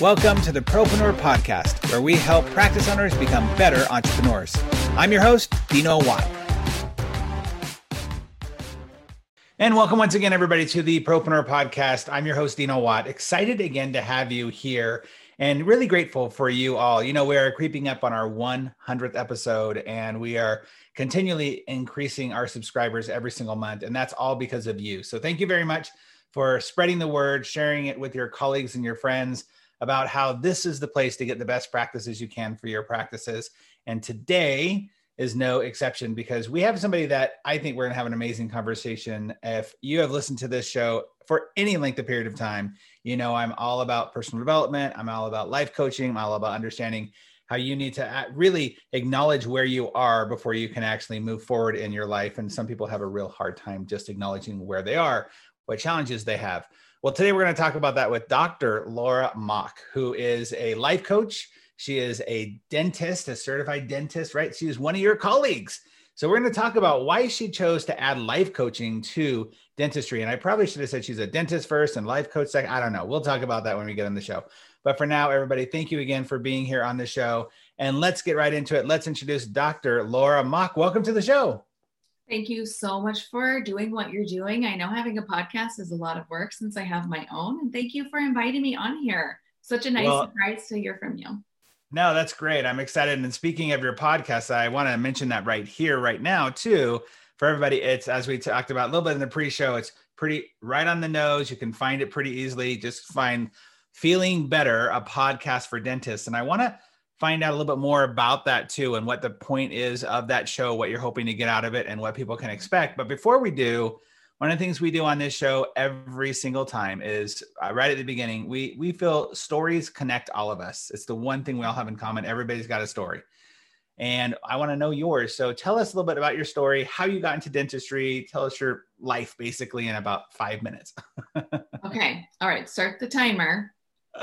Welcome to the Propreneur Podcast, where we help practice owners become better entrepreneurs. I'm your host, Dino Watt. And welcome once again, everybody, to the Propreneur Podcast. I'm your host, Dino Watt. Excited again to have you here and really grateful for you all. You know, we are creeping up on our 100th episode, and we are continually increasing our subscribers every single month, and that's all because of you. So thank you very much for spreading the word, sharing it with your colleagues and your friends about how this is the place to get the best practices you can for your practices. And today is no exception, because we have somebody that I think we're gonna have an amazing conversation. If you have listened to this show for any length of period of time, you know I'm all about personal development. I'm all about life coaching. I'm all about understanding how you need to really acknowledge where you are before you can actually move forward in your life. And some people have a real hard time just acknowledging where they are, what challenges they have. Well, today we're going to talk about that with Dr. Laura Mach, who is a life coach. She is a dentist, a certified dentist, right? She is one of your colleagues. So we're going to talk about why she chose to add life coaching to dentistry. And I probably should have said she's a dentist first and life coach second. I don't know. We'll talk about that when we get on the show. But for now, everybody, thank you again for being here on the show. And let's get right into it. Let's introduce Dr. Laura Mach. Welcome to the show. Thank you so much for doing what you're doing. I know having a podcast is a lot of work since I have my own. And thank you for inviting me on here. Such a nice surprise to hear from you. No, that's great. I'm excited. And speaking of your podcast, I want to mention that right here, right now, too, for everybody. It's, as we talked about a little bit in the pre-show, it's pretty right on the nose. You can find it pretty easily. Just find Feeling Better, a podcast for dentists. And I want to find out a little bit more about that, too, and what the point is of that show, what you're hoping to get out of it, and what people can expect. But before we do, one of the things we do on this show every single time is right at the beginning, we feel stories connect all of us. It's the one thing we all have in common. Everybody's got a story. And I want to know yours. So tell us a little bit about your story, how you got into dentistry. Tell us your life basically in about 5 minutes. Okay. All right. Start the timer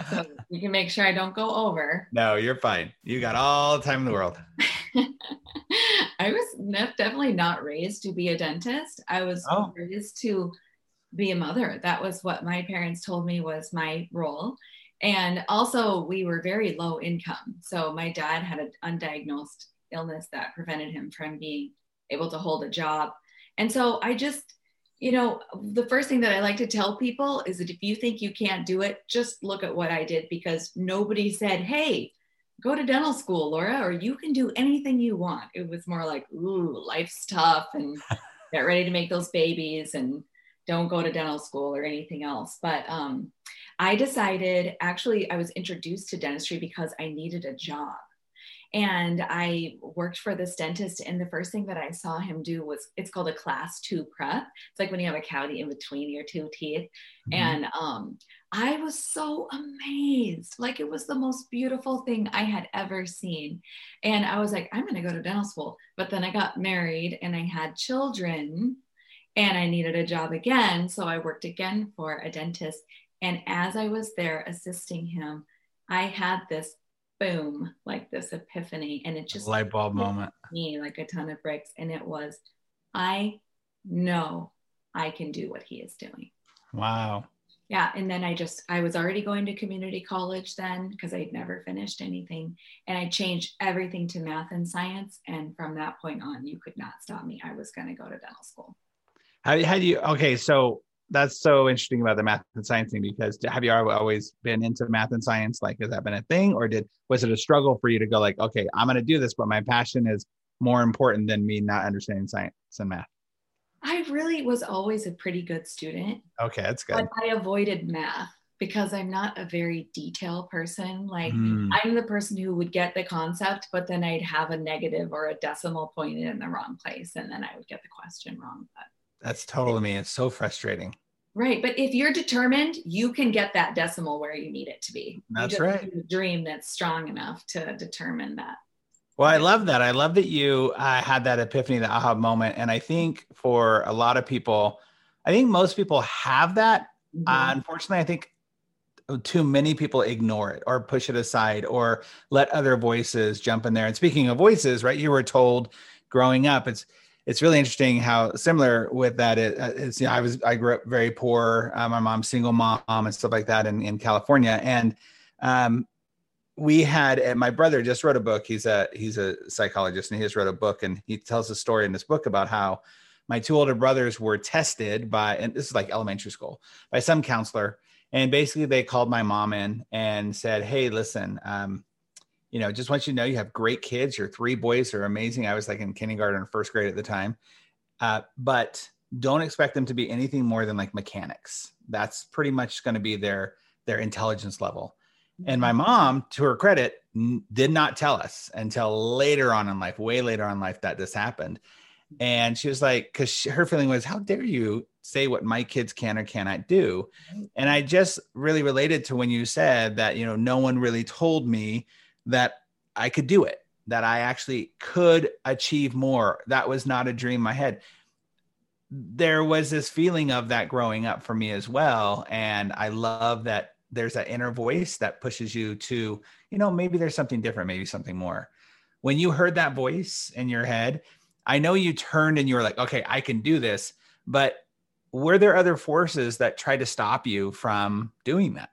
so you can make sure I don't go over. No, you're fine. You got all the time in the world. I was definitely not raised to be a dentist. I was raised to be a mother. That was what my parents told me was my role. And also we were very low income. So my dad had an undiagnosed illness that prevented him from being able to hold a job. And so I just, you know, the first thing that I like to tell people is that if you think you can't do it, just look at what I did, because nobody said, hey, go to dental school, Laura, or you can do anything you want. It was more like, ooh, life's tough and get ready to make those babies and don't go to dental school or anything else. But I decided, actually, I was introduced to dentistry because I needed a job. And I worked for this dentist, and the first thing that I saw him do was, it's called a class 2 prep. It's like when you have a cavity in between your two teeth. Mm-hmm. And I was so amazed. Like, it was the most beautiful thing I had ever seen. And I was like, I'm going to go to dental school. But then I got married and I had children and I needed a job again. So I worked again for a dentist. And as I was there assisting him, I had this boom, like this epiphany, and it just light bulb moment, me like a ton of bricks. And it was, I know I can do what he is doing. Wow. Yeah. And then I was already going to community college then, because I'd never finished anything, and I changed everything to math and science. And from that point on, you could not stop me. I was going to go to dental school. Okay. So that's so interesting about the math and science thing, because have you always been into math and science? Like, has that been a thing, or was it a struggle for you to go like, okay, I'm going to do this, but my passion is more important than me not understanding science and math? I really was always a pretty good student. Okay, that's good. But I avoided math because I'm not a very detail person. Like, I'm the person who would get the concept, but then I'd have a negative or a decimal point in the wrong place, and then I would get the question wrong. But that's totally me. It's so frustrating. Right. But if you're determined, you can get that decimal where you need it to be. That's right. A dream that's strong enough to determine that. Well, I love that. I love that you had that epiphany, the aha moment. And I think for a lot of people, I think most people have that. Mm-hmm. Unfortunately, I think too many people ignore it or push it aside or let other voices jump in there. And speaking of voices, right, you were told growing up, it's really interesting how similar with that is. You know, I grew up very poor. My mom's single mom and stuff like that in California. And we had, and my brother just wrote a book. He's a psychologist, and he just wrote a book, and he tells a story in this book about how my two older brothers were tested by, and this is like elementary school, by some counselor. And basically they called my mom in and said, "Hey, listen, you know, just want you to know you have great kids. Your three boys are amazing." I was like in kindergarten or first grade at the time. But don't expect them to be anything more than like mechanics. That's pretty much going to be their intelligence level. And my mom, to her credit, did not tell us until later on in life, way later on in life, that this happened. And she was like, because her feeling was, how dare you say what my kids can or cannot do? And I just really related to when you said that, you know, no one really told me that I could do it, that I actually could achieve more. That was not a dream in my head. There was this feeling of that growing up for me as well. And I love that there's that inner voice that pushes you to, you know, maybe there's something different, maybe something more. When you heard that voice in your head, I know you turned and you were like, okay, I can do this, but were there other forces that tried to stop you from doing that?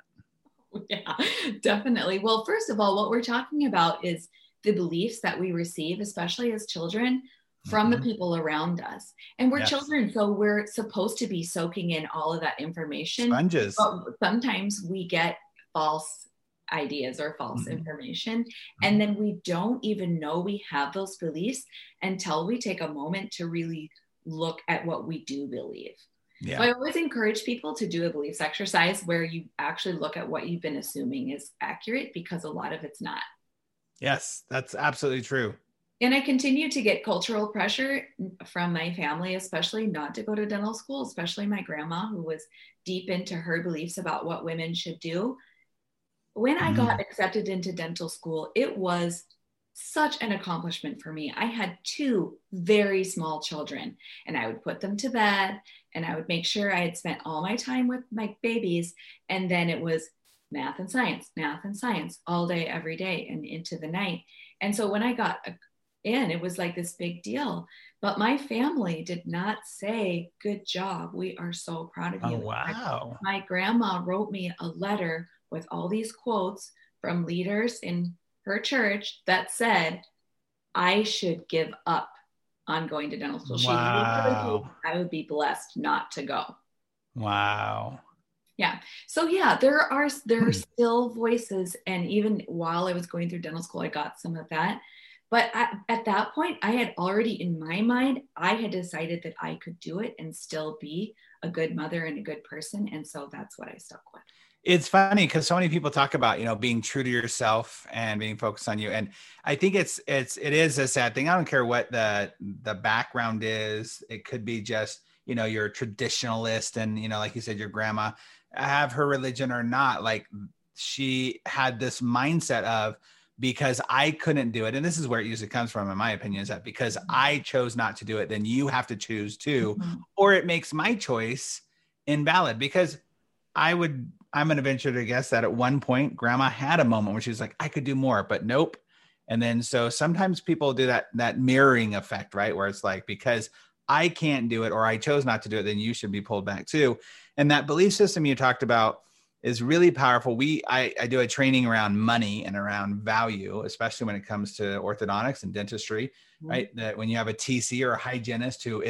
Yeah, definitely. Well, first of all, what we're talking about is the beliefs that we receive, especially as children, from the people around us. And we're children, so we're supposed to be soaking in all of that information. Sponges. But sometimes we get false ideas or false information. And then we don't even know we have those beliefs until we take a moment to really look at what we do believe. Yeah. So I always encourage people to do a beliefs exercise where you actually look at what you've been assuming is accurate, because a lot of it's not. Yes, that's absolutely true. And I continue to get cultural pressure from my family, especially not to go to dental school, especially my grandma, who was deep into her beliefs about what women should do. When I got accepted into dental school, it was such an accomplishment for me. I had two very small children, and I would put them to bed, and I would make sure I had spent all my time with my babies. And then it was math and science all day, every day, and into the night. And so when I got in, it was like this big deal, but my family did not say, "Good job. We are so proud of you." Oh, wow. My grandma wrote me a letter with all these quotes from leaders in her church that said, I should give up on going to dental school. Wow. She knew I would be blessed not to go. Wow. Yeah. So yeah, there are still voices. And even while I was going through dental school, I got some of that. But at that point, I had already in my mind, I had decided that I could do it and still be a good mother and a good person. And so that's what I stuck with. It's funny because so many people talk about, you know, being true to yourself and being focused on you. And I think it is a sad thing. I don't care what the background is. It could be just, you know, you're a traditionalist and, you know, like you said, your grandma, have her religion or not. Like she had this mindset of, because I couldn't do it. And this is where it usually comes from, in my opinion, is that because I chose not to do it, then you have to choose too, or it makes my choice invalid. Because I'm going to venture to guess that at one point, grandma had a moment where she was like, I could do more, but nope. And then, so sometimes people do that mirroring effect, right? Where it's like, because I can't do it, or I chose not to do it, then you should be pulled back too. And that belief system you talked about is really powerful. I do a training around money and around value, especially when it comes to orthodontics and dentistry, right? That when you have a TC or a hygienist who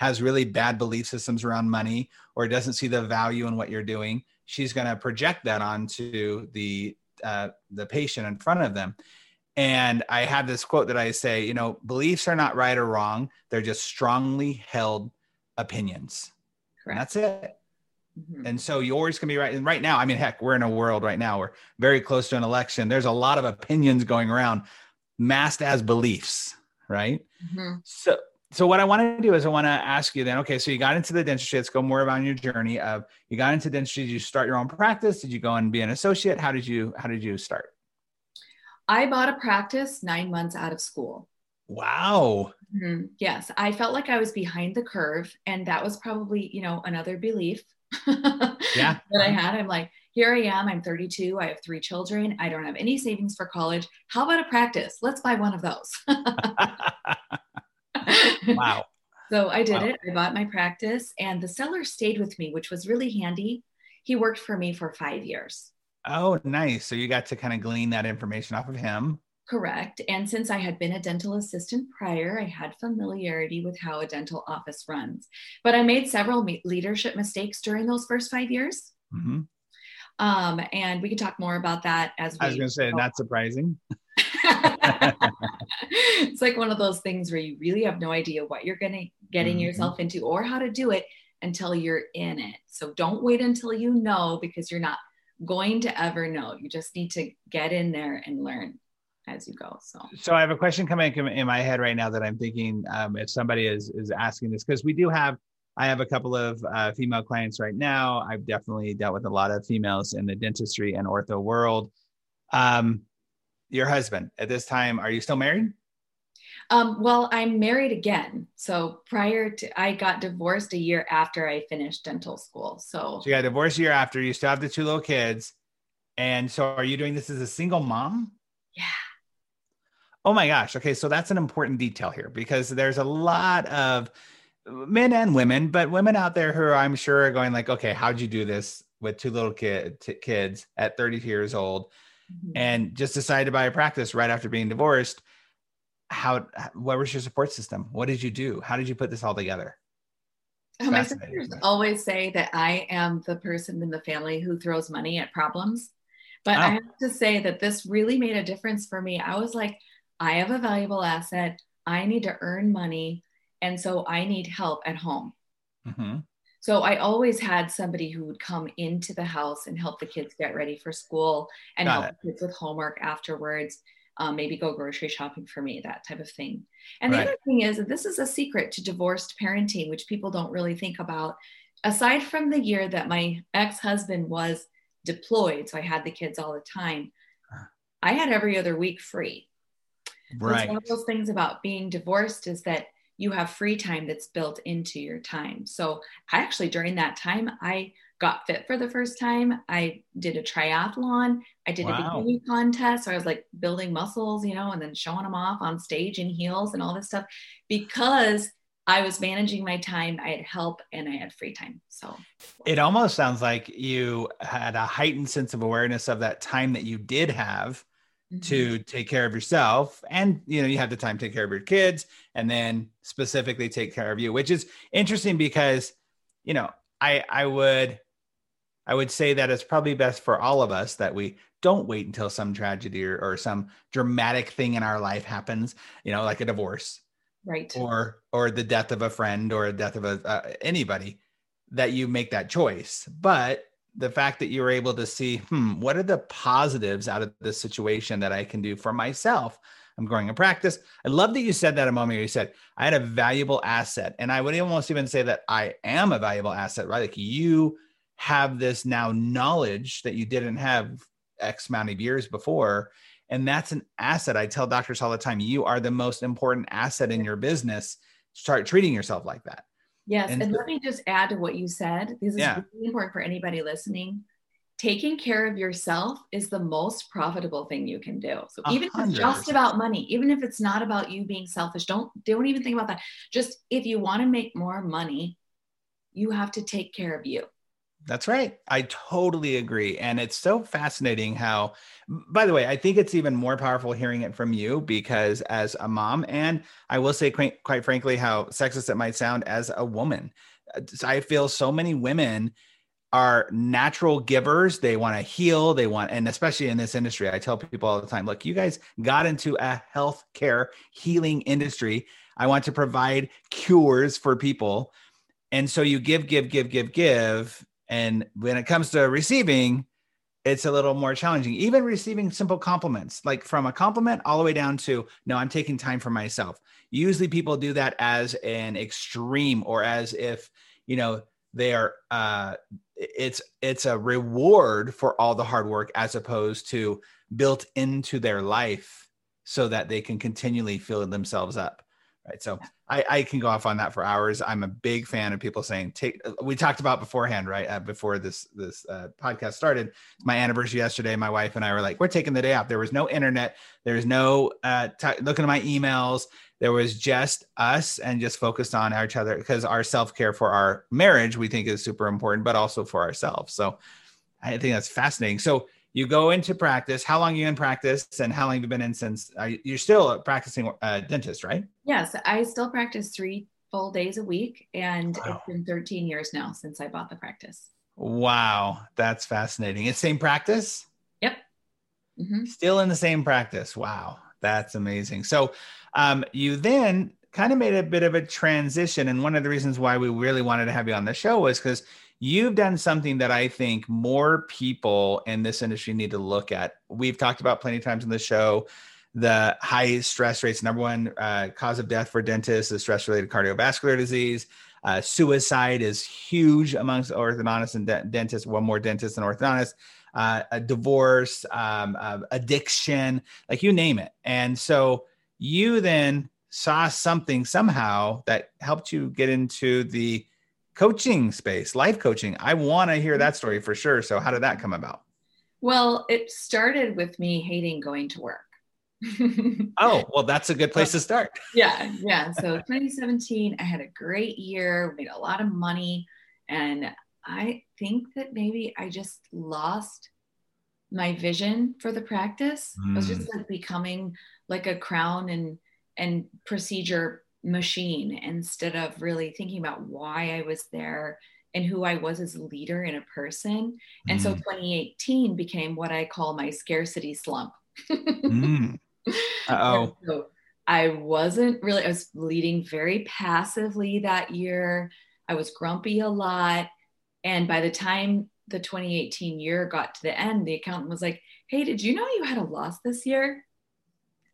has really bad belief systems around money, or doesn't see the value in what you're doing, she's going to project that onto the patient in front of them. And I have this quote that I say, you know, beliefs are not right or wrong. They're just strongly held opinions. Correct. And that's it. Mm-hmm. And so yours can be right. And right now, I mean, heck, we're in a world right now. We're very close to an election. There's a lot of opinions going around masked as beliefs, right? Mm-hmm. So what I want to do is I want to ask you then, okay, so you got into the dentistry. Let's go more about your journey of, you got into dentistry. Did you start your own practice? Did you go and be an associate? How did you start? I bought a practice 9 months out of school. Wow. Mm-hmm. Yes. I felt like I was behind the curve, and that was probably, you know, another belief that I had. I'm like, here I am. I'm 32. I have three children. I don't have any savings for college. How about a practice? Let's buy one of those. Wow. So I did it. I bought my practice, and the seller stayed with me, which was really handy. He worked for me for 5 years. Oh, nice. So you got to kind of glean that information off of him. Correct. And since I had been a dental assistant prior, I had familiarity with how a dental office runs. But I made several leadership mistakes during those first 5 years. Mm-hmm. And we can talk more about that as we... I was going to say, not surprising. It's like one of those things where you really have no idea what you're getting mm-hmm. yourself into or how to do it until you're in it. So don't wait until you know, because you're not going to ever know. You just need to get in there and learn as you go. So I have a question coming in my head right now that I'm thinking if somebody is asking this, because I have a couple of female clients right now. I've definitely dealt with a lot of females in the dentistry and ortho world. Your husband at this time, are you still married? Well, I'm married again. So I got divorced a year after I finished dental school. So you got divorced a year after. You still have the two little kids. And so are you doing this as a single mom? Yeah. Oh my gosh. Okay. So that's an important detail here, because there's a lot of men and women, but women out there who I'm sure are going like, okay, how'd you do this with two little kids at 30 years old mm-hmm. and just decided to buy a practice right after being divorced? What was your support system? What did you do? How did you put this all together? My sisters always say that I am the person in the family who throws money at problems. But I have to say that this really made a difference for me. I was like, I have a valuable asset. I need to earn money. And so I need help at home. Mm-hmm. So I always had somebody who would come into the house and help the kids get ready for school and help the kids with homework afterwards. Maybe go grocery shopping for me, that type of thing. And the other thing is that this is a secret to divorced parenting, which people don't really think about. Aside from the year that my ex-husband was deployed, so I had the kids all the time, I had every other week free. Right. One of those things about being divorced is that you have free time that's built into your time. So actually during that time, I got fit for the first time. I did a triathlon. I did a bikini contest. So I was like building muscles, and then showing them off on stage in heels and all this stuff, because I was managing my time. I had help and I had free time. So it almost sounds like you had a heightened sense of awareness of that time that you did have mm-hmm. to take care of yourself. And, you had the time to take care of your kids and then specifically take care of you, which is interesting because, I would say that it's probably best for all of us that we don't wait until some tragedy or some dramatic thing in our life happens, like a divorce, right? Or the death of a friend or the death of anybody, that you make that choice. But the fact that you were able to see, what are the positives out of this situation that I can do for myself? I'm growing a practice. I love that you said that a moment ago. You said, I had a valuable asset. And I would almost even say that I am a valuable asset, right? Like you have this now knowledge that you didn't have X amount of years before. And that's an asset. I tell doctors all the time, you are the most important asset in your business. Start treating yourself like that. Yes. And let me just add to what you said. This is really important for anybody listening. Taking care of yourself is the most profitable thing you can do. So even 100%. If it's just about money, even if it's not about you being selfish, don't even think about that. Just if you want to make more money, you have to take care of you. That's right. I totally agree. And it's so fascinating how, by the way, I think it's even more powerful hearing it from you, because as a mom, and I will say quite frankly, how sexist it might sound, as a woman, I feel so many women are natural givers. They want to heal. And especially in this industry, I tell people all the time, look, you guys got into a healthcare healing industry. I want to provide cures for people. And so you give. And when it comes to receiving, it's a little more challenging. Even receiving simple compliments, like from a compliment all the way down to, no, I'm taking time for myself. Usually people do that as an extreme, or as if, they are, it's a reward for all the hard work, as opposed to built into their life so that they can continually fill themselves up. Right. So I can go off on that for hours. I'm a big fan of people saying, we talked about beforehand, right? Before this podcast started, it's my anniversary yesterday. My wife and I were like, we're taking the day off. There was no internet. There was no looking at my emails. There was just us, and just focused on each other, because our self-care for our marriage, we think, is super important, but also for ourselves. So I think that's fascinating. So You go into practice. How long are you in practice, and how long have you been in since? You're still a practicing dentist, right? Yes, I still practice 3 full days a week, and It's been 13 years now since I bought the practice. Wow, that's fascinating. It's same practice? Yep. Mm-hmm. Still in the same practice. Wow, that's amazing. So you then kind of made a bit of a transition, and one of the reasons why we really wanted to have you on the show was because you've done something that I think more people in this industry need to look at. We've talked about plenty of times on the show, the high stress rates, number one cause of death for dentists is stress-related cardiovascular disease. Suicide is huge amongst orthodontists and dentists, one more dentist than orthodontists, a divorce, addiction, like you name it. And so you then saw something somehow that helped you get into the coaching space, life coaching. I want to hear that story for sure. So how did that come about? Well, it started with me hating going to work. Oh, well, that's a good place to start. Yeah. So 2017, I had a great year, made a lot of money. And I think that maybe I just lost my vision for the practice. I was just like becoming like a crown and procedure machine instead of really thinking about why I was there and who I was as a leader and a person. And so 2018 became what I call my scarcity slump. Uh-oh. So I was leading very passively that year. I was grumpy a lot. And by the time the 2018 year got to the end, the accountant was like, hey, did you know you had a loss this year?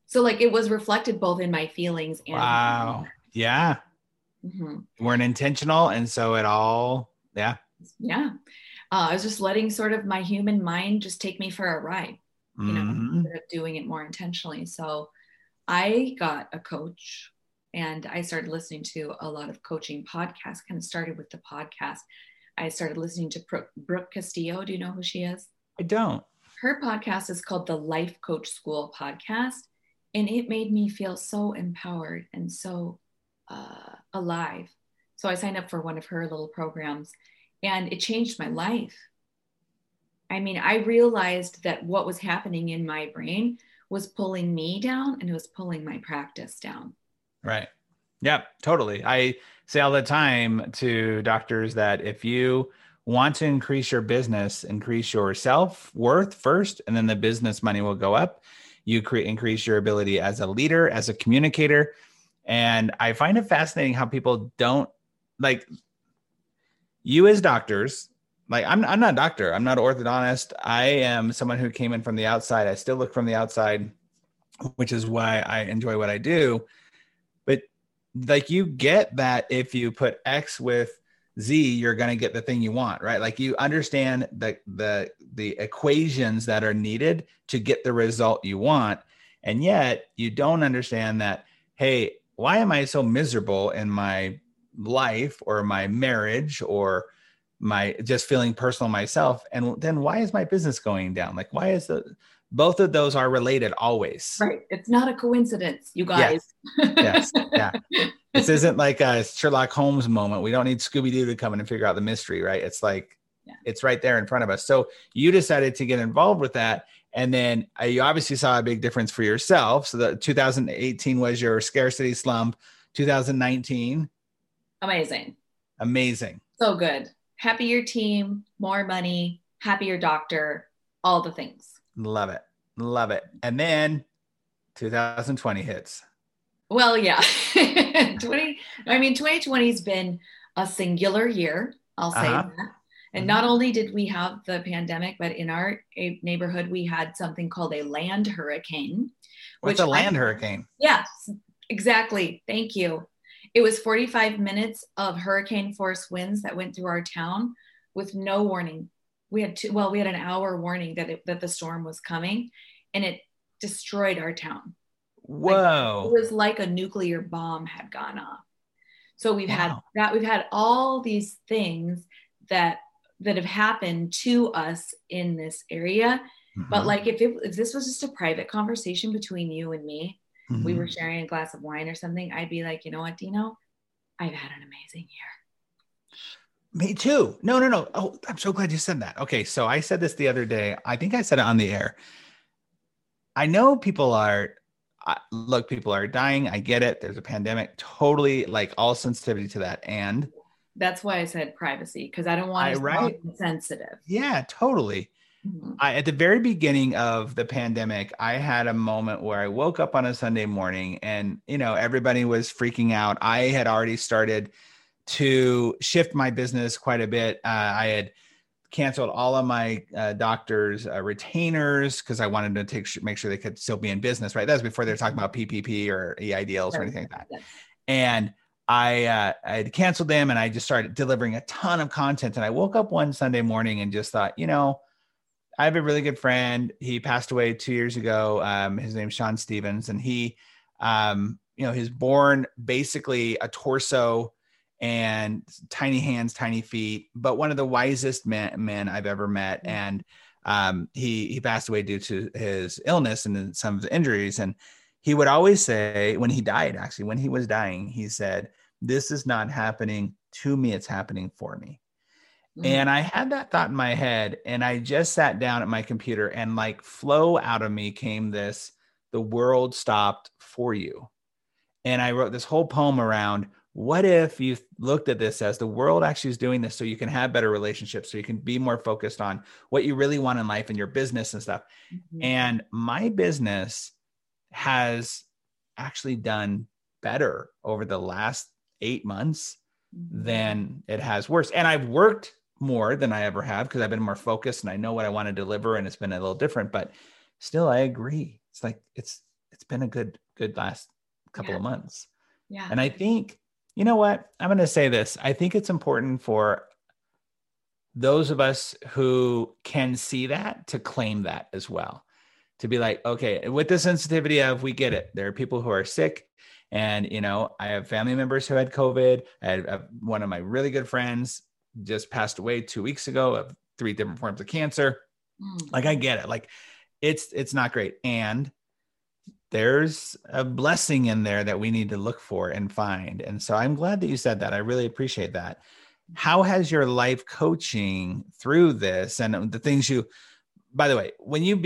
So like it was reflected both in my feelings and wow. Yeah. Mm-hmm. Weren't intentional. And so it all, yeah. Yeah. I was just letting sort of my human mind just take me for a ride, you know, instead of doing it more intentionally. So I got a coach and I started listening to a lot of coaching podcasts, kind of started with the podcast. I started listening to Brooke Castillo. Do you know who she is? I don't. Her podcast is called the Life Coach School Podcast. And it made me feel so empowered and so alive. So I signed up for one of her little programs and it changed my life. I mean, I realized that what was happening in my brain was pulling me down and it was pulling my practice down. Right. Yeah, totally. I say all the time to doctors that if you want to increase your business, increase your self-worth first, and then the business money will go up. You increase your ability as a leader, as a communicator. And I find it fascinating how people don't like you as doctors. Like I'm not a doctor. I'm not an orthodontist. I am someone who came in from the outside. I still look from the outside, which is why I enjoy what I do. But like you get that if you put X with Z, you're going to get the thing you want, right? Like you understand the equations that are needed to get the result you want. And yet you don't understand that, hey, why am I so miserable in my life or my marriage or my just feeling personal myself? And then why is my business going down? Like, why is both of those are related always. Right. It's not a coincidence, you guys. Yes. Yeah. This isn't like a Sherlock Holmes moment. We don't need Scooby-Doo to come in and figure out the mystery, right? It's like, It's right there in front of us. So you decided to get involved with that. And then you obviously saw a big difference for yourself. So the 2018 was your scarcity slump. 2019. Amazing. So good. Happier team, more money, happier doctor, all the things. Love it. And then 2020 hits. Well, yeah, 2020 has been a singular year, I'll say that. And not only did we have the pandemic, but in our neighborhood, we had something called a land hurricane. What's a land hurricane? Yes, exactly. Thank you. It was 45 minutes of hurricane force winds that went through our town with no warning. We had an hour warning that the storm was coming and it destroyed our town. Whoa. Like, it was like a nuclear bomb had gone off. So we've had all these things that have happened to us in this area. Mm-hmm. But like, if this was just a private conversation between you and me, we were sharing a glass of wine or something, I'd be like, you know what, Dino, I've had an amazing year. Me too. No. Oh, I'm so glad you said that. Okay. So I said this the other day. I think I said it on the air. I know people are dying. I get it. There's a pandemic, totally, like, all sensitivity to that. And that's why I said privacy, because I don't want to sound sensitive. Yeah, totally. Mm-hmm. At the very beginning of the pandemic, I had a moment where I woke up on a Sunday morning and, everybody was freaking out. I had already started to shift my business quite a bit. I had canceled all of my doctors' retainers because I wanted to make sure they could still be in business, right? That was before they were talking about PPP or EIDLs or anything like that. Yes. And I had canceled them, and I just started delivering a ton of content. And I woke up one Sunday morning and just thought, I have a really good friend. He passed away 2 years ago. His name's Sean Stevens, and he, he's born basically a torso and tiny hands, tiny feet, but one of the wisest men I've ever met. And he passed away due to his illness and some of the injuries. And he would always say, when he was dying, he said, "This is not happening to me, it's happening for me." Mm-hmm. And I had that thought in my head, and I just sat down at my computer, and like flow out of me came this, "The world stopped for you." And I wrote this whole poem around, what if you looked at this as the world actually is doing this so you can have better relationships, so you can be more focused on what you really want in life and your business and stuff. Mm-hmm. And my business has actually done better over the last 8 months than it has worse. And I've worked more than I ever have because I've been more focused and I know what I want to deliver, and it's been a little different, but still, I agree. It's like, it's been a good last couple of months. Yeah. And I think, you know what? I'm going to say this. I think it's important for those of us who can see that to claim that as well, to be like, okay, with the sensitivity of, we get it. There are people who are sick, and, I have family members who had COVID. I have one of my really good friends just passed away 2 weeks ago of 3 different forms of cancer. Mm. Like, I get it. Like, it's not great. And there's a blessing in there that we need to look for and find. And so I'm glad that you said that. I really appreciate that. How has your life coaching through this and the things you, by the way, when you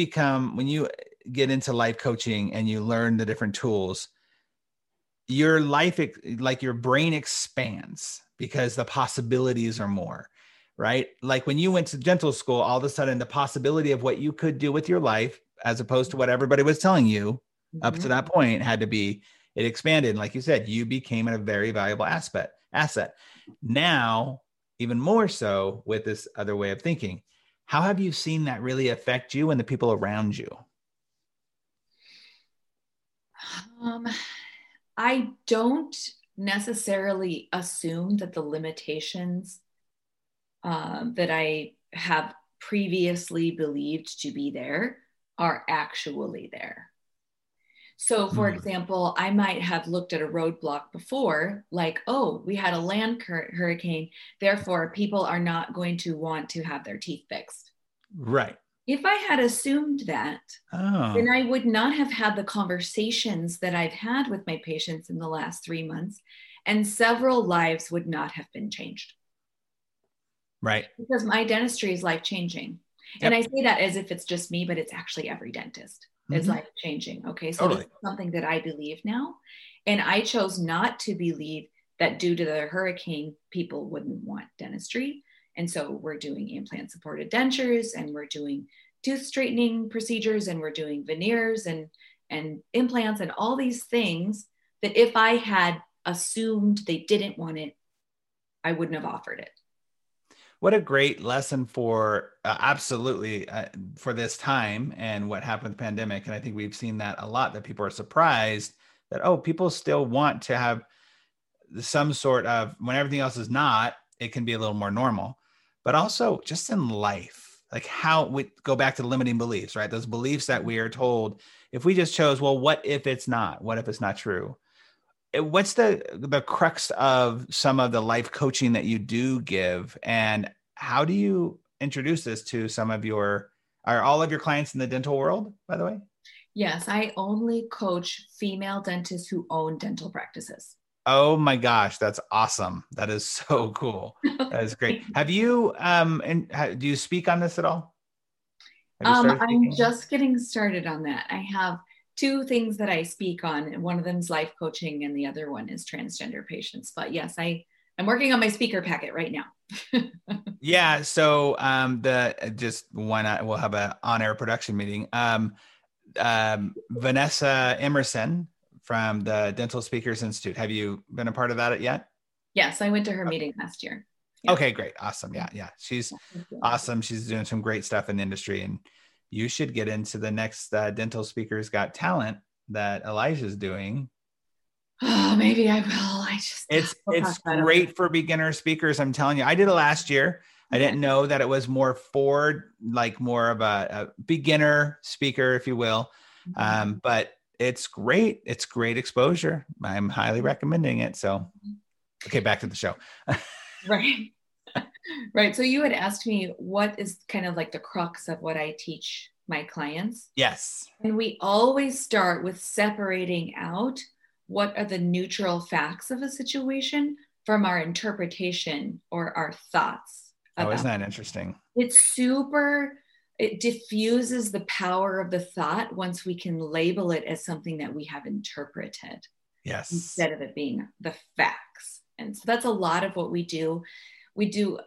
get into life coaching and you learn the different tools, your life, like your brain expands because the possibilities are more, right? Like when you went to dental school, all of a sudden the possibility of what you could do with your life, as opposed to what everybody was telling you, mm-hmm. up to that point had to be, it expanded. Like you said, you became a very valuable asset. Now, even more so with this other way of thinking, how have you seen that really affect you and the people around you? I don't necessarily assume that the limitations that I have previously believed to be there are actually there. So for example, I might have looked at a roadblock before, like, oh, we had a land hurricane, therefore people are not going to want to have their teeth fixed. Right. If I had assumed that, then I would not have had the conversations that I've had with my patients in the last 3 months, and several lives would not have been changed. Right. Because my dentistry is life-changing. Yep. And I say that as if it's just me, but it's actually every dentist. It's life changing. Okay. So totally. This is something that I believe now. And I chose not to believe that due to the hurricane, people wouldn't want dentistry. And so we're doing implant supported dentures, and we're doing tooth straightening procedures, and we're doing veneers and implants and all these things that if I had assumed they didn't want it, I wouldn't have offered it. What a great lesson for for this time and what happened with the pandemic. And I think we've seen that a lot, that people are surprised that, people still want to have some sort of, when everything else is not, it can be a little more normal, but also just in life, like how we go back to limiting beliefs, right? Those beliefs that we are told, if we just chose, well, what if it's not? What if it's not true? What's the crux of some of the life coaching that you do give, and how do you introduce this to some of are all of your clients in the dental world, by the way? Yes, I only coach female dentists who own dental practices. Oh my gosh, that's awesome. That is so cool. That is great. Have you, do you speak on this at all? I'm just getting started on that. I have two things that I speak on, and one of them is life coaching and the other one is transgender patients. But yes, I'm working on my speaker packet right now. Yeah. So we'll have an on-air production meeting. Vanessa Emerson from the Dental Speakers Institute. Have you been a part of that yet? Yes. I went to her meeting last year. Yeah. Okay, great. Awesome. Yeah. Yeah. She's awesome. She's doing some great stuff in the industry, and you should get into the next Dental Speakers Got Talent that Elijah's doing. Oh, maybe I will. It's great for beginner speakers. I'm telling you, I did it last year. I didn't know that it was more of a beginner speaker, if you will. But it's great. It's great exposure. I'm highly recommending it. So, okay, back to the show. Right. Right. So you had asked me what is kind of like the crux of what I teach my clients. Yes. And we always start with separating out what are the neutral facts of a situation from our interpretation or our thoughts. Oh, isn't that interesting? It diffuses the power of the thought once we can label it as something that we have interpreted. Yes. Instead of it being the facts. And so that's a lot of what we do. We do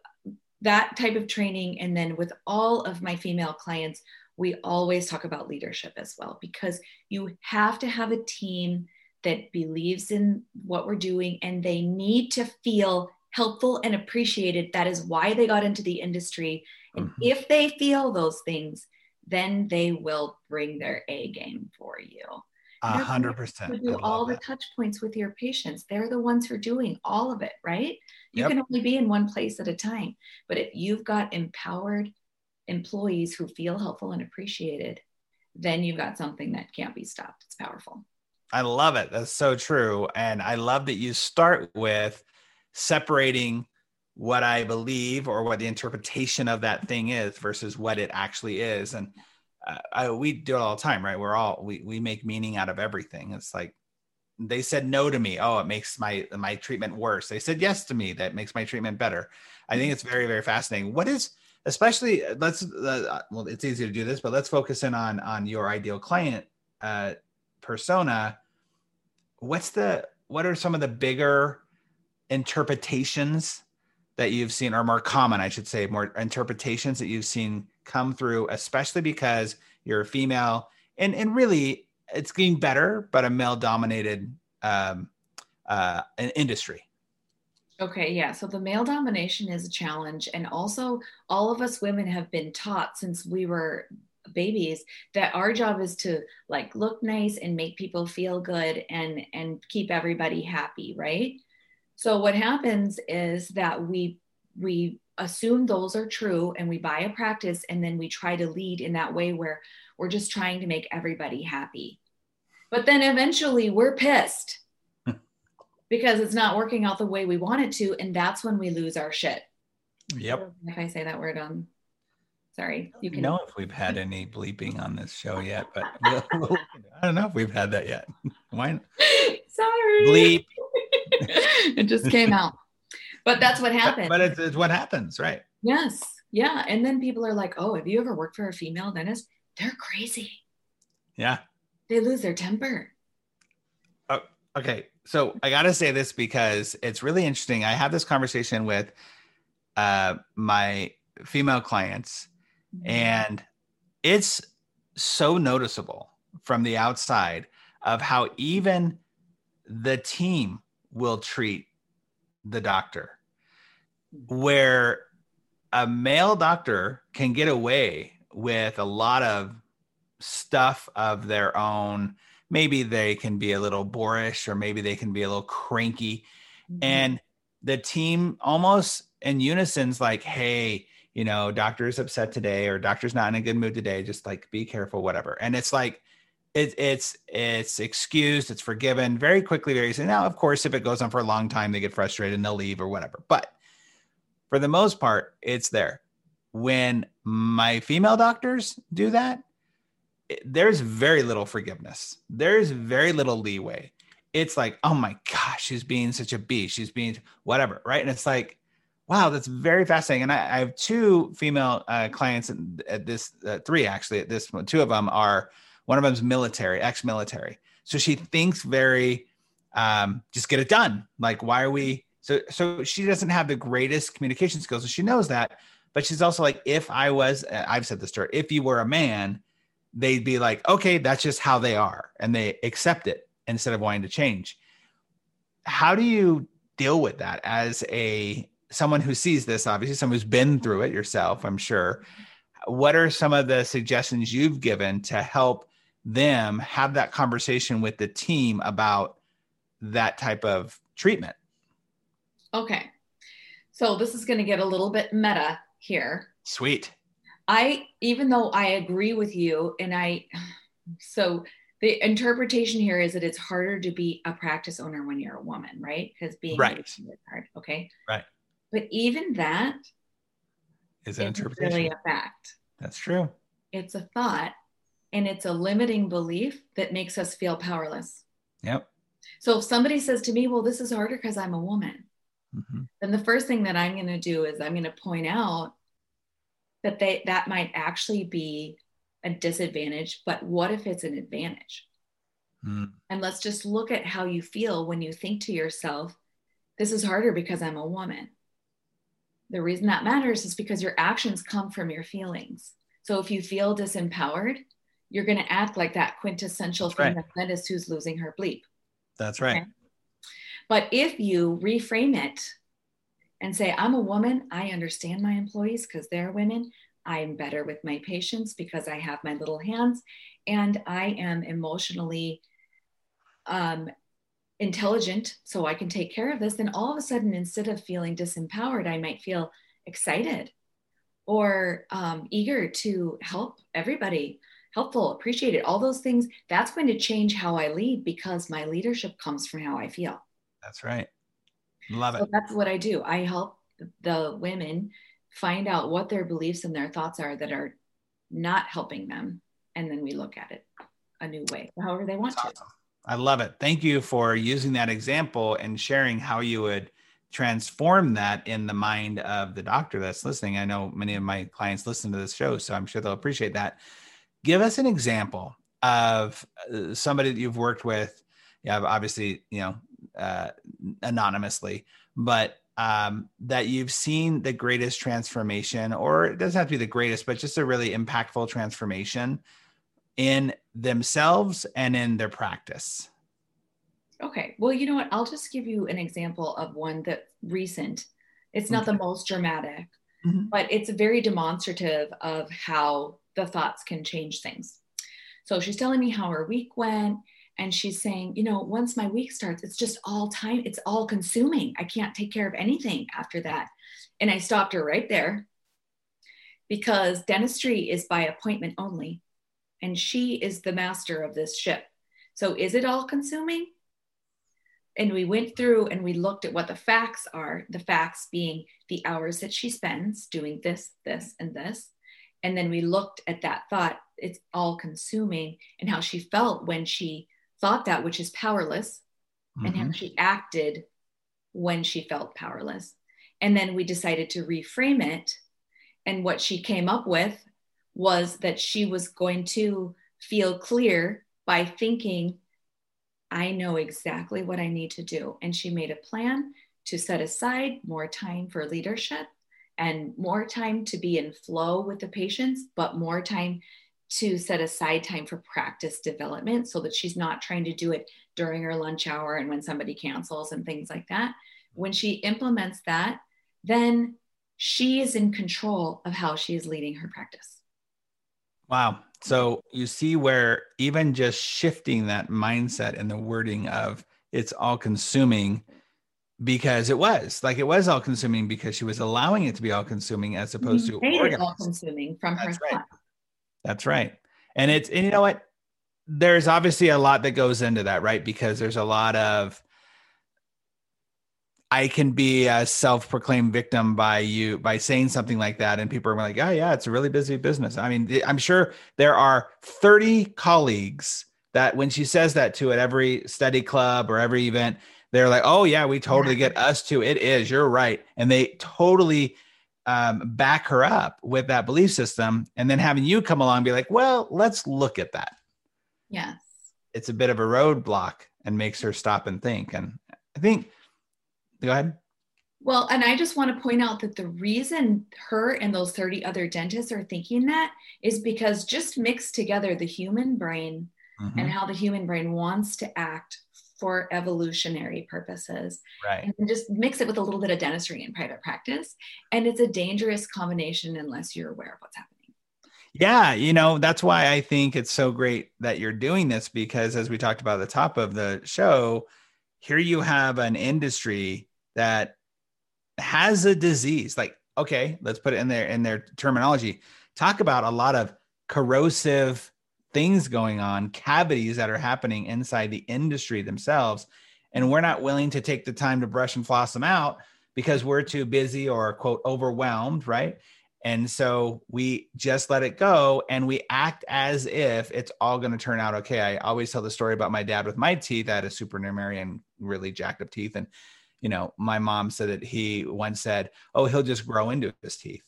that type of training. And then with all of my female clients, we always talk about leadership as well, because you have to have a team that believes in what we're doing, and they need to feel helpful and appreciated. That is why they got into the industry. And if they feel those things, then they will bring their A game for you. 100%. You do all the touch points with your patients. They're the ones who are doing all of it, right? You can only be in one place at a time. But if you've got empowered employees who feel helpful and appreciated, then you've got something that can't be stopped. It's powerful. I love it. That's so true. And I love that you start with separating what I believe or what the interpretation of that thing is versus what it actually is. And we do it all the time, right? We make meaning out of everything. It's like, they said no to me. Oh, it makes my treatment worse. They said yes to me. That makes my treatment better. I think it's very, very fascinating. What is, especially well, it's easy to do this, but let's focus in on your ideal client persona. What are some of the bigger interpretations that you've seen, or more common, I should say, more interpretations that you've seen come through, especially because you're a female and really it's getting better, but a male dominated industry? Okay. Yeah. So the male domination is a challenge. And also all of us women have been taught since we were babies that our job is to like look nice and make people feel good and keep everybody happy. Right. So what happens is that we assume those are true, and we buy a practice, and then we try to lead in that way where we're just trying to make everybody happy. But then eventually we're pissed because it's not working out the way we want it to. And that's when we lose our shit. Yep. If I say that word on, sorry. You can know if we've had any bleeping on this show yet, but I don't know if we've had that yet. Why? Sorry. Bleep. It just came out. But that's what happened. But it's what happens, right? Yes. Yeah. And then people are like, oh, have you ever worked for a female dentist? They're crazy. Yeah. They lose their temper. Oh, okay. So I got to say this because it's really interesting. I have this conversation with my female clients, and it's so noticeable from the outside of how even the team will treat the doctor, where a male doctor can get away with a lot of stuff of their own. Maybe they can be a little boorish, or maybe they can be a little cranky. Mm-hmm. And the team almost in unison's like, hey, you know, doctor's upset today, or doctor's not in a good mood today. Just like, be careful, whatever. And it's like, it's excused, it's forgiven very quickly, very easily. Now, of course, if it goes on for a long time, they get frustrated and they'll leave or whatever. But for the most part, it's there. When my female doctors do that, there's very little forgiveness. There's very little leeway. It's like, oh my God, she's being such a bee. She's being whatever, right? And it's like, wow, that's very fascinating. And I have two female clients at this, three actually at this one. Two of them are, one of them's military, ex-military. So she thinks very, just get it done. Like, why are we, so she doesn't have the greatest communication skills, and she knows that, but she's also like, if I was, I've said this to her, if you were a man, they'd be like, okay, that's just how they are. And they accept it instead of wanting to change. How do you deal with that as someone who sees this, obviously someone who's been through it yourself, I'm sure. What are some of the suggestions you've given to help them have that conversation with the team about that type of treatment? Okay. So this is going to get a little bit meta here. Sweet. Even though I agree with you, and so the interpretation here is that it's harder to be a practice owner when you're a woman, right? Because being right. It's hard. Okay. Right. But even that is an interpretation. Really a fact. That's true. It's a thought, and it's a limiting belief that makes us feel powerless. Yep. So if somebody says to me, well, this is harder because I'm a woman, mm-hmm. then the first thing that I'm going to do is I'm going to point out that that might actually be a disadvantage, but what if it's an advantage? Mm. And let's just look at how you feel when you think to yourself, this is harder because I'm a woman. The reason that matters is because your actions come from your feelings. So if you feel disempowered, you're going to act like that quintessential thing that that is who's losing her bleep. That's right. Okay? But if you reframe it and say, I'm a woman, I understand my employees because they're women. I'm better with my patients because I have my little hands, and I am emotionally intelligent, so I can take care of this. Then all of a sudden, instead of feeling disempowered, I might feel excited or eager to help everybody, helpful, appreciated, all those things. That's going to change how I lead because my leadership comes from how I feel. That's right. Love it. So that's what I do. I help the women find out what their beliefs and their thoughts are that are not helping them. And then we look at it a new way, however they want to. I love it. Thank you for using that example and sharing how you would transform that in the mind of the doctor that's listening. I know many of my clients listen to this show, so I'm sure they'll appreciate that. Give us an example of somebody that you've worked with, obviously, anonymously, but that you've seen the greatest transformation, or it doesn't have to be the greatest, but just a really impactful transformation in themselves and in their practice. Okay. Well, you know what? I'll just give you an example of one that recent. It's not the most dramatic, mm-hmm. but it's very demonstrative of how the thoughts can change things. So she's telling me how her week went. And she's saying, once my week starts, it's just all time. It's all consuming. I can't take care of anything after that. And I stopped her right there because dentistry is by appointment only. And she is the master of this ship. So is it all consuming? And we went through and we looked at what the facts are, the facts being the hours that she spends doing this, this, and this. And then we looked at that thought, it's all consuming, and how she felt when she thought that, which is powerless, mm-hmm. and how she acted when she felt powerless. And then we decided to reframe it. And what she came up with was that she was going to feel clear by thinking, I know exactly what I need to do. And she made a plan to set aside more time for leadership and more time to be in flow with the patients, but more time to set aside time for practice development so that she's not trying to do it during her lunch hour and when somebody cancels and things like that. When she implements that, then she is in control of how she is leading her practice. Wow. So you see where even just shifting that mindset and the wording of it's all consuming, because it was all consuming because she was allowing it to be all consuming as opposed to all consuming from her thought. That's right. And and you know what? There's obviously a lot that goes into that, right? Because there's a lot of, I can be a self-proclaimed victim by saying something like that. And people are like, oh yeah, it's a really busy business. I mean, I'm sure there are 30 colleagues that when she says that to at every study club or every event, They're like, oh yeah, we totally get us too. It is, you're right. And they totally back her up with that belief system. And then having you come along and be like, well, let's look at that. Yes. It's a bit of a roadblock and makes her stop and think. And I think, go ahead. Well, and I just want to point out that the reason her and those 30 other dentists are thinking that is because just mixed together the human brain mm-hmm. and how the human brain wants to act for evolutionary purposes, right? And just mix it with a little bit of dentistry in private practice. And it's a dangerous combination unless you're aware of what's happening. Yeah. You know, that's why I think it's so great that you're doing this, because as we talked about at the top of the show, here you have an industry that has a disease. Like, okay, let's put it in their terminology, talk about a lot of corrosive things going on, cavities that are happening inside the industry themselves. And we're not willing to take the time to brush and floss them out because we're too busy or quote overwhelmed, right? And so we just let it go and we act as if it's all going to turn out okay. I always tell the story about my dad with my teeth. I had a supernumerary and really jacked up teeth. And, you know, my mom said that he once said, oh, he'll just grow into his teeth,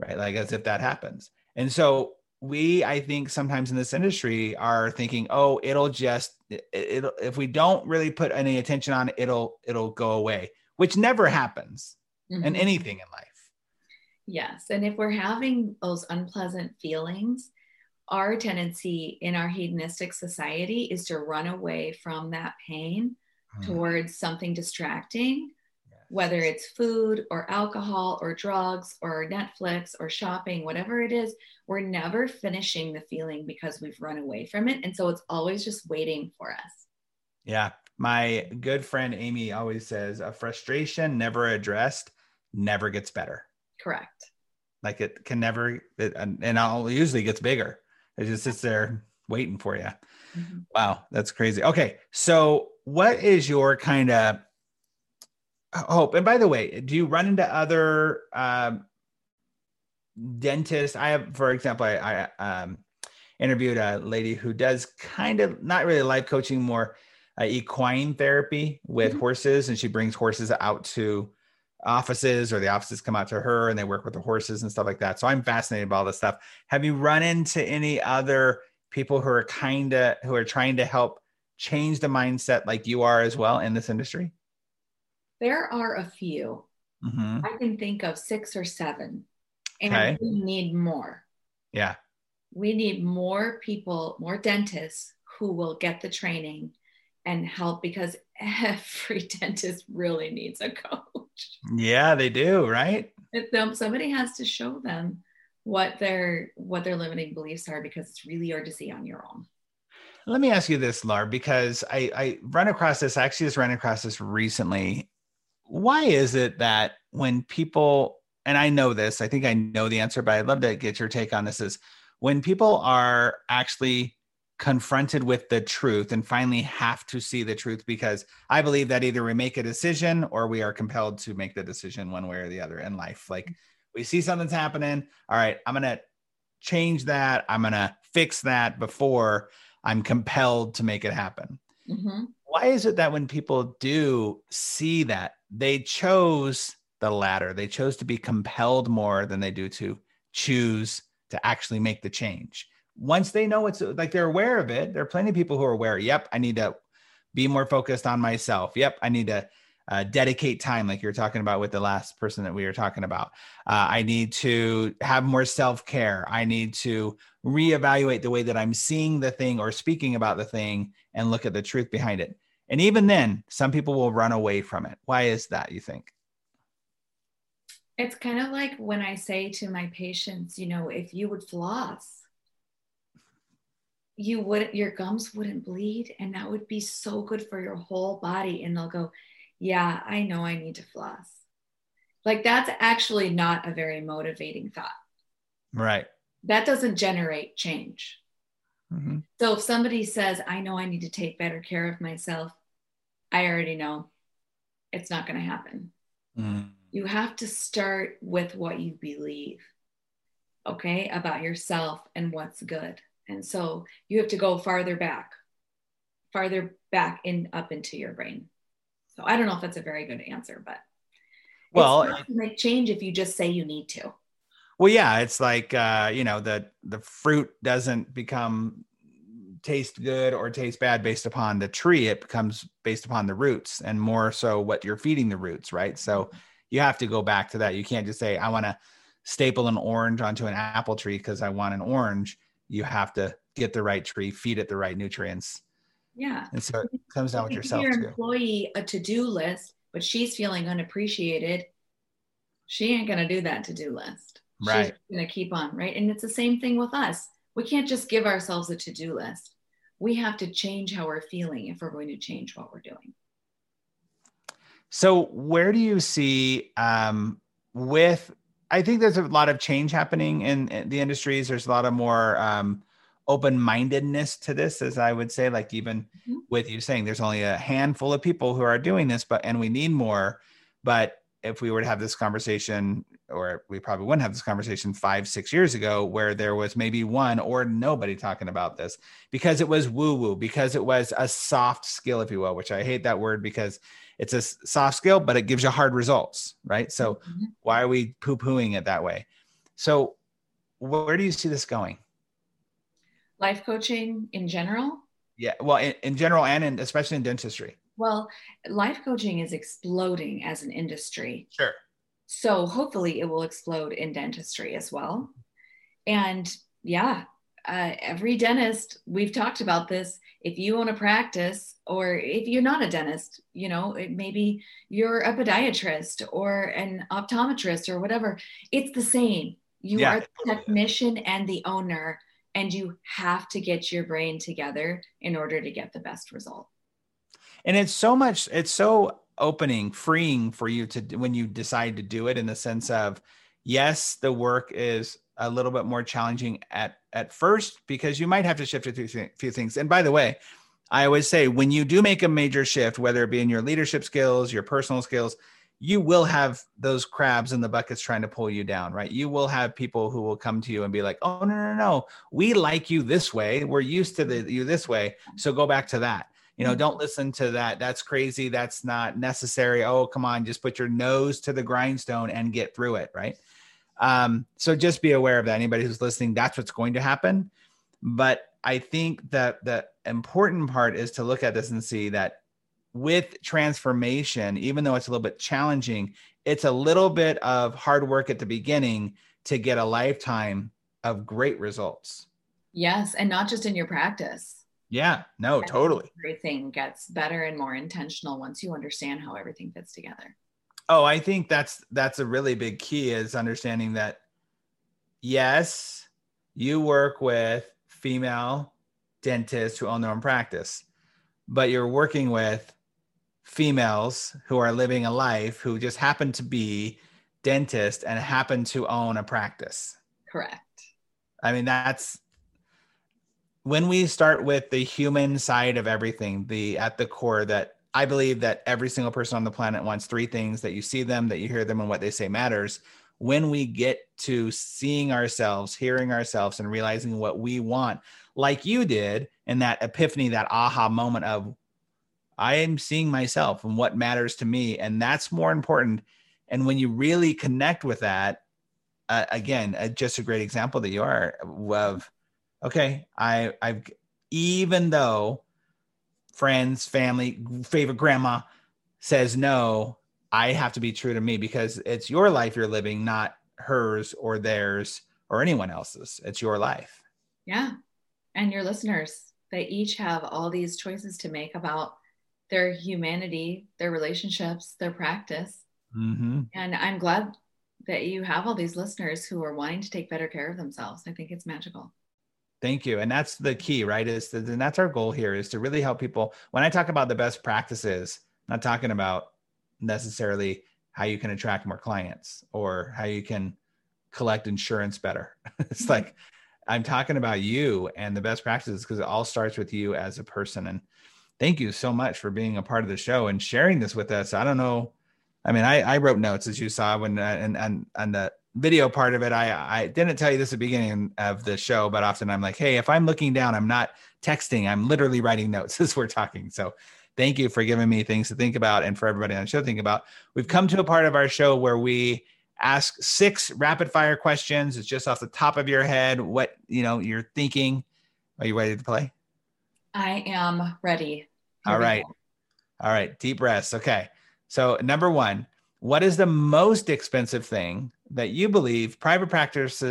right? Like as if that happens. And so we, I think sometimes in this industry are thinking, oh, it'll if we don't really put any attention on it, it'll go away, which never happens mm-hmm. in anything in life. Yes. And if we're having those unpleasant feelings, our tendency in our hedonistic society is to run away from that pain towards something distracting, yes. whether it's food or alcohol or drugs or Netflix or shopping, whatever it is, we're never finishing the feeling because we've run away from it. And so it's always just waiting for us. Yeah. My good friend, Amy, always says a frustration never addressed never gets better. Correct. Like it can never, and it usually gets bigger. It just sits there waiting for you. Mm-hmm. Wow. That's crazy. Okay. So what is your kind of hope? And by the way, do you run into other dentists? I have, for example, I interviewed a lady who does kind of not really life coaching, more equine therapy with mm-hmm. horses. And she brings horses out to offices, or the offices come out to her and they work with the horses and stuff like that. So I'm fascinated by all this stuff. Have you run into any other people who are trying to help change the mindset like you are as well in this industry? There are a few. Mm-hmm. I can think of 6 or 7, and okay. we need more. Yeah. We need more people, more dentists who will get the training and help, because every dentist really needs a coach. Yeah, they do, right? Somebody has to show them what their limiting beliefs are, because it's really hard to see on your own. Let me ask you this, Laura, because I actually just ran across this recently. Why is it that when people, and I know this, I think I know the answer, but I'd love to get your take on this, is when people are actually confronted with the truth and finally have to see the truth, because I believe that either we make a decision or we are compelled to make the decision one way or the other in life. Like, we see something's happening. All right, I'm going to change that. I'm going to fix that before I'm compelled to make it happen. Mm-hmm. Why is it that when people do see that, they chose the latter? They chose to be compelled more than they do to choose to actually make the change. Once they know it's like, they're aware of it. There are plenty of people who are aware. Yep. I need to be more focused on myself. Yep. I need to dedicate time, like you're talking about with the last person that we were talking about. I need to have more self-care. I need to reevaluate the way that I'm seeing the thing or speaking about the thing and look at the truth behind it. And even then, some people will run away from it. Why is that, you think? It's kind of like when I say to my patients, you know, if you would floss, your gums wouldn't bleed, and that would be so good for your whole body. And they'll go, yeah, I know I need to floss. Like, that's actually not a very motivating thought. Right. That doesn't generate change. Mm-hmm. So if somebody says, I know I need to take better care of myself, I already know it's not going to happen. Mm-hmm. You have to start with what you believe, okay, about yourself and what's good. And so you have to go farther back in up into your brain. So I don't know if that's a very good answer, but well, it's not going to change if you just say you need to. Well, yeah, it's like, you know, the fruit doesn't become taste good or taste bad based upon the tree. It becomes based upon the roots and more so what you're feeding the roots, right? So you have to go back to that. You can't just say, I want to staple an orange onto an apple tree because I want an orange. You have to get the right tree, feed it the right nutrients. Yeah. And so it comes down with yourself too. If your employee a to-do list, but she's feeling unappreciated, she ain't going to do that to-do list. Right. She's going to keep on, right? And it's the same thing with us. We can't just give ourselves a to-do list. We have to change how we're feeling if we're going to change what we're doing. So where do you see I think there's a lot of change happening in the industries. There's a lot of more open-mindedness to this, as I would say, like even mm-hmm. with you saying there's only a handful of people who are doing this, and we need more, but if we were to have this conversation, or we probably wouldn't have this conversation 5-6 years ago, where there was maybe one or nobody talking about this because it was woo-woo, because it was a soft skill, if you will, which I hate that word because it's a soft skill, but it gives you hard results, right? So mm-hmm. why are we poo-pooing it that way? So where do you see this going? Life coaching in general? Yeah, well, in general and especially in dentistry. Well, life coaching is exploding as an industry. Sure. So hopefully it will explode in dentistry as well. And yeah, every dentist, we've talked about this. If you own a practice, or if you're not a dentist, you know, maybe you're a podiatrist or an optometrist or whatever, it's the same. You are the technician and the owner, and you have to get your brain together in order to get the best result. And it's so opening, freeing for you to, when you decide to do it, in the sense of, yes, the work is a little bit more challenging at first, because you might have to shift a few things. And by the way, I always say, when you do make a major shift, whether it be in your leadership skills, your personal skills, you will have those crabs in the buckets trying to pull you down, right? You will have people who will come to you and be like, oh, no, we like you this way. We're used to you this way. So go back to that. You know, don't listen to that. That's crazy. That's not necessary. Oh, come on. Just put your nose to the grindstone and get through it. Right. So just be aware of that. Anybody who's listening, that's what's going to happen. But I think that the important part is to look at this and see that with transformation, even though it's a little bit challenging, it's a little bit of hard work at the beginning to get a lifetime of great results. Yes. And not just in your practice. Yeah, no, totally. Everything gets better and more intentional once you understand how everything fits together. Oh, I think that's a really big key, is understanding that, yes, you work with female dentists who own their own practice, but you're working with females who are living a life who just happen to be dentists and happen to own a practice. Correct. I mean, that's, when we start with the human side of everything, at the core, that I believe that every single person on the planet wants three things: that you see them, that you hear them, and what they say matters. When we get to seeing ourselves, hearing ourselves, and realizing what we want, like you did, and that epiphany, that aha moment of, I am seeing myself and what matters to me, and that's more important. And when you really connect with that, again, just a great example that you are of, okay, I've, even though friends, family, favorite grandma says no, I have to be true to me, because it's your life you're living, not hers or theirs or anyone else's. It's your life. Yeah. And your listeners, they each have all these choices to make about their humanity, their relationships, their practice. Mm-hmm. And I'm glad that you have all these listeners who are wanting to take better care of themselves. I think it's magical. Thank you. And that's the key, right? And that's our goal here, is to really help people. When I talk about the best practices, I'm not talking about necessarily how you can attract more clients or how you can collect insurance better. It's like, I'm talking about you and the best practices, because it all starts with you as a person. And thank you so much for being a part of the show and sharing this with us. I don't know. I mean, I wrote notes, as you saw, when and the video part of it, I didn't tell you this at the beginning of the show, but often I'm like, hey, if I'm looking down, I'm not texting, I'm literally writing notes as we're talking. So Thank you for giving me things to think about and for everybody on the show to think about. We've come to a part of our show where we ask 6 rapid fire questions. It's just off the top of your head, what, you know, you're thinking. Are you ready to play? I am ready. All right. All right. Deep breaths. Okay. So number 1, what is the most expensive thing that you believe private practice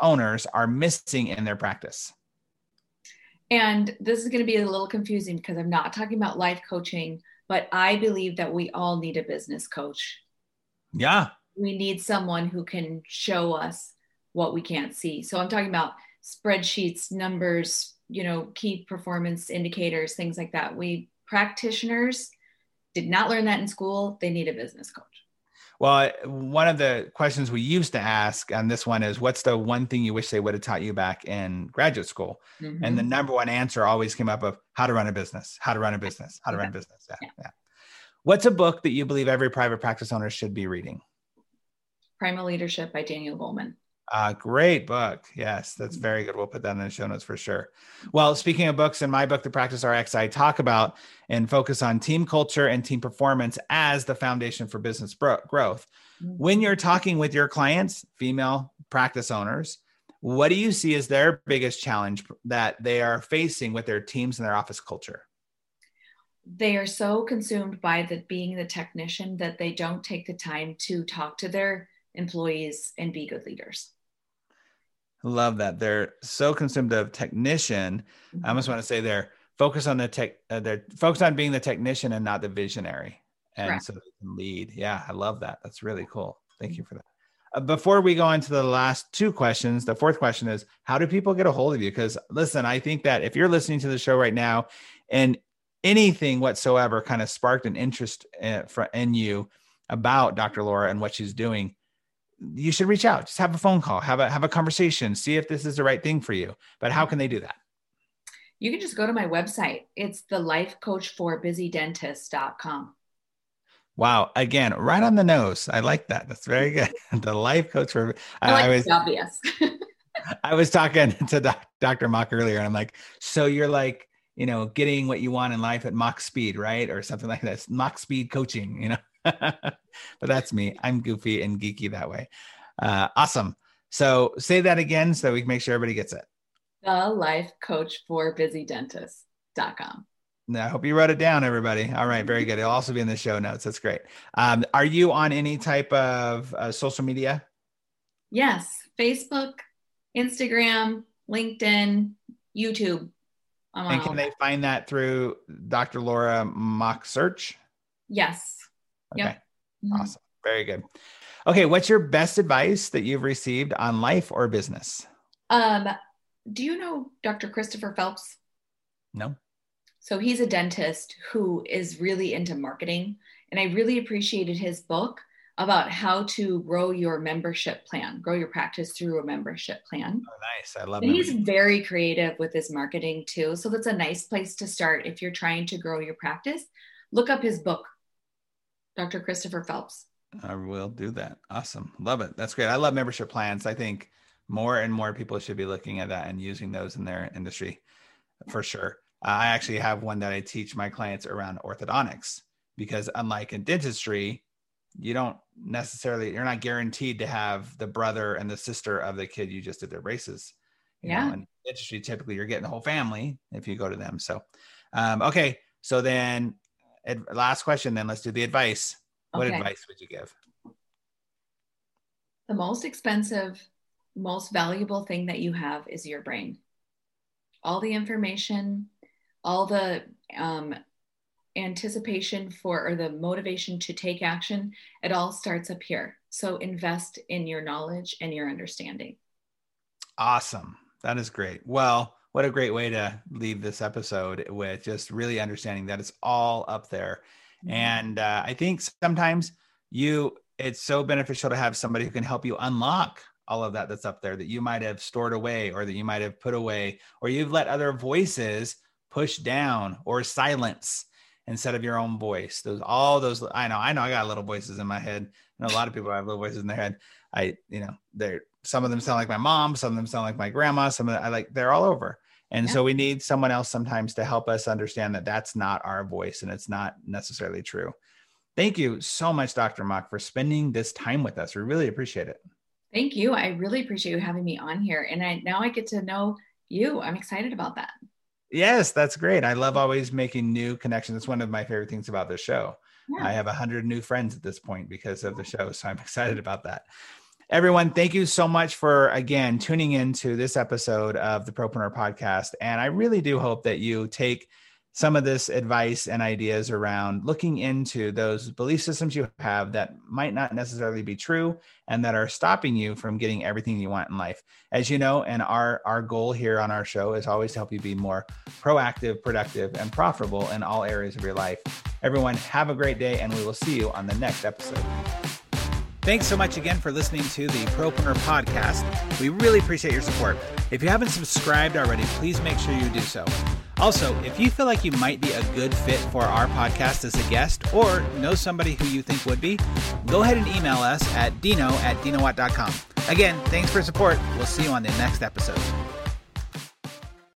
owners are missing in their practice? And this is going to be a little confusing because I'm not talking about life coaching, but I believe that we all need a business coach. Yeah. We need someone who can show us what we can't see. So I'm talking about spreadsheets, numbers, you know, key performance indicators, things like that. We practitioners did not learn that in school. They need a business coach. Well, one of the questions we used to ask on this one is, what's the one thing you wish they would have taught you back in graduate school? Mm-hmm. And the number one answer always came up of how to run a business. Yeah. What's a book that you believe every private practice owner should be reading? Primal Leadership by Daniel Goleman. Great book. Yes, that's very good. We'll put that in the show notes for sure. Well, speaking of books, in my book, The Practice Rx, I talk about and focus on team culture and team performance as the foundation for business growth. When you're talking with your clients, female practice owners, what do you see as their biggest challenge that they are facing with their teams and their office culture? They are so consumed by being the technician that they don't take the time to talk to their employees and be good leaders. Love that. They're so consumed of technician. Mm-hmm. I almost want to say they're focused on they're focused on being the technician and not the visionary. And Correct. So they can lead. Yeah. I love that. That's really cool. Thank you for that. Before we go on to the last 2 questions, the 4th question is, how do people get a hold of you? Because listen, I think that if you're listening to the show right now and anything whatsoever kind of sparked an interest in you about Dr. Laura and what she's doing, you should reach out. Just have a phone call, have a conversation, see if this is the right thing for you. But how can they do that? You can just go to my website. It's thelifecoachforbusydentist.com. Wow. Again, right on the nose. I like that. That's very good. The life coach for, I was obvious. I was talking to Dr. Mach earlier and I'm like, so you're like, you know, getting what you want in life at Mach speed, right? Or something like that. Mach speed coaching, you know? But that's me. I'm goofy and geeky that way. Awesome. So say that again so we can make sure everybody gets it. thelifecoachforbusydentist.com. Now, I hope you wrote it down, everybody. All right. Very good. It'll also be in the show notes. That's great. Are you on any type of social media? Yes. Facebook, Instagram, LinkedIn, YouTube. And can they find that through Dr. Laura Mach search? Yes. Okay. Yep. Awesome. Very good. Okay. What's your best advice that you've received on life or business? Do you know Dr. Christopher Phelps? No. So he's a dentist who is really into marketing. And I really appreciated his book about how to grow your practice through a membership plan. Oh, nice. I love it. And he's very creative with his marketing too. So that's a nice place to start. If you're trying to grow your practice, look up his book, Dr. Christopher Phelps. I will do that. Awesome. Love it. That's great. I love membership plans. I think more and more people should be looking at that and using those in their industry for sure. I actually have one that I teach my clients around orthodontics, because unlike in dentistry, you're not guaranteed to have the brother and the sister of the kid you just did their braces. You know, in dentistry, typically you're getting the whole family if you go to them. So, okay. So then last question, then let's do the advice. What advice would you give? The most expensive, most valuable thing that you have is your brain. All the information, all the anticipation or the motivation to take action, it all starts up here. So invest in your knowledge and your understanding. Awesome. That is great. Well, what a great way to leave this episode, with just really understanding that it's all up there. And I think sometimes it's so beneficial to have somebody who can help you unlock all of that that's up there that you might have stored away, or that you might have put away, or you've let other voices push down or silence instead of your own voice. I know I got little voices in my head. And a lot of people have little voices in their head. Some of them sound like my mom, some of them sound like my grandma, they're all over. And so we need someone else sometimes to help us understand that that's not our voice and it's not necessarily true. Thank you so much, Dr. Mach, for spending this time with us. We really appreciate it. Thank you. I really appreciate you having me on here. And now I get to know you. I'm excited about that. Yes, that's great. I love always making new connections. It's one of my favorite things about the show. Yeah. I have 100 new friends at this point because of the show. So I'm excited about that. Everyone, thank you so much for, again, tuning into this episode of the Propreneur Podcast. And I really do hope that you take some of this advice and ideas around looking into those belief systems you have that might not necessarily be true and that are stopping you from getting everything you want in life. As you know, and our goal here on our show is always to help you be more proactive, productive, and profitable in all areas of your life. Everyone, have a great day, and we will see you on the next episode. Thanks so much again for listening to the Propreneur Podcast. We really appreciate your support. If you haven't subscribed already, please make sure you do so. Also, if you feel like you might be a good fit for our podcast as a guest or know somebody who you think would be, go ahead and email us at dino@dinowatt.com. Again, thanks for support. We'll see you on the next episode.